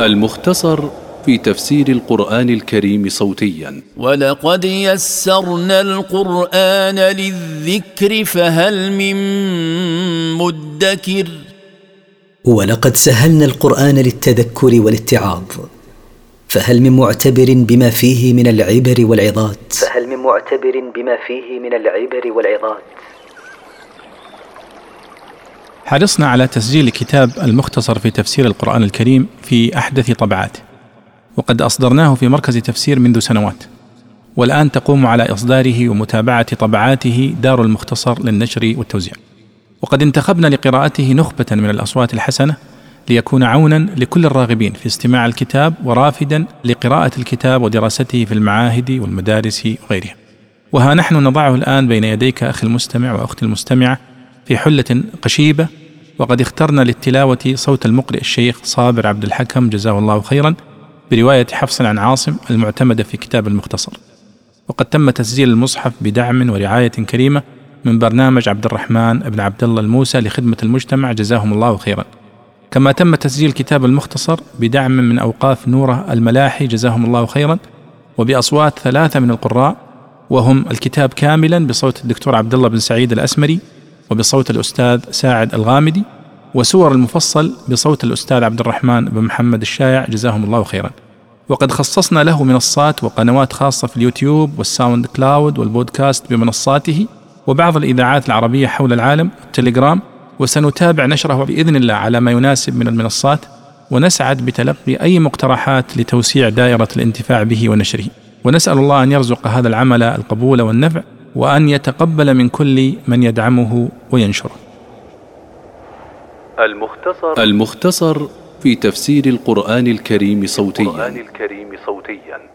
المختصر في تفسير القرآن الكريم صوتيا. ولقد يسرنا القرآن للذكر فهل من مدكر. ولقد سهلنا القرآن للتذكر والاتعاظ فهل من معتبر بما فيه من العبر والعظات. فهل من معتبر بما فيه من العبر والعظات. حرصنا على تسجيل كتاب المختصر في تفسير القرآن الكريم في أحدث طبعاته، وقد أصدرناه في مركز تفسير منذ سنوات، والآن تقوم على إصداره ومتابعة طبعاته دار المختصر للنشر والتوزيع، وقد انتخبنا لقراءته نخبة من الأصوات الحسنة ليكون عونا لكل الراغبين في استماع الكتاب ورافدا لقراءة الكتاب ودراسته في المعاهد والمدارس وغيرها. وها نحن نضعه الآن بين يديك أخي المستمع وأختي المستمعة في حلة قشيبة، وقد اخترنا للتلاوة صوت المقرئ الشيخ صابر عبد الحكم جزاه الله خيرا برواية حفص عن عاصم المعتمدة في كتاب المختصر. وقد تم تسجيل المصحف بدعم ورعاية كريمة من برنامج عبد الرحمن بن عبد الله الموسى لخدمة المجتمع جزاهم الله خيرا، كما تم تسجيل كتاب المختصر بدعم من أوقاف نورة الملاحي جزاهم الله خيرا وبأصوات 3 من القراء، وهم الكتاب كاملا بصوت الدكتور عبد الله بن سعيد الأسمري وبصوت الأستاذ ساعد الغامدي، وسور المفصل بصوت الأستاذ عبد الرحمن بمحمد الشايع جزاهم الله خيرا. وقد خصصنا له منصات وقنوات خاصة في اليوتيوب والساوند كلاود والبودكاست بمنصاته وبعض الإذاعات العربية حول العالم والتليجرام، وسنتابع نشره بإذن الله على ما يناسب من المنصات، ونسعد بتلقي أي مقترحات لتوسيع دائرة الانتفاع به ونشره. ونسأل الله أن يرزق هذا العمل القبول والنفع، وأن يتقبل من كل من يدعمه وينشره. المختصر في تفسير القرآن الكريم صوتيا.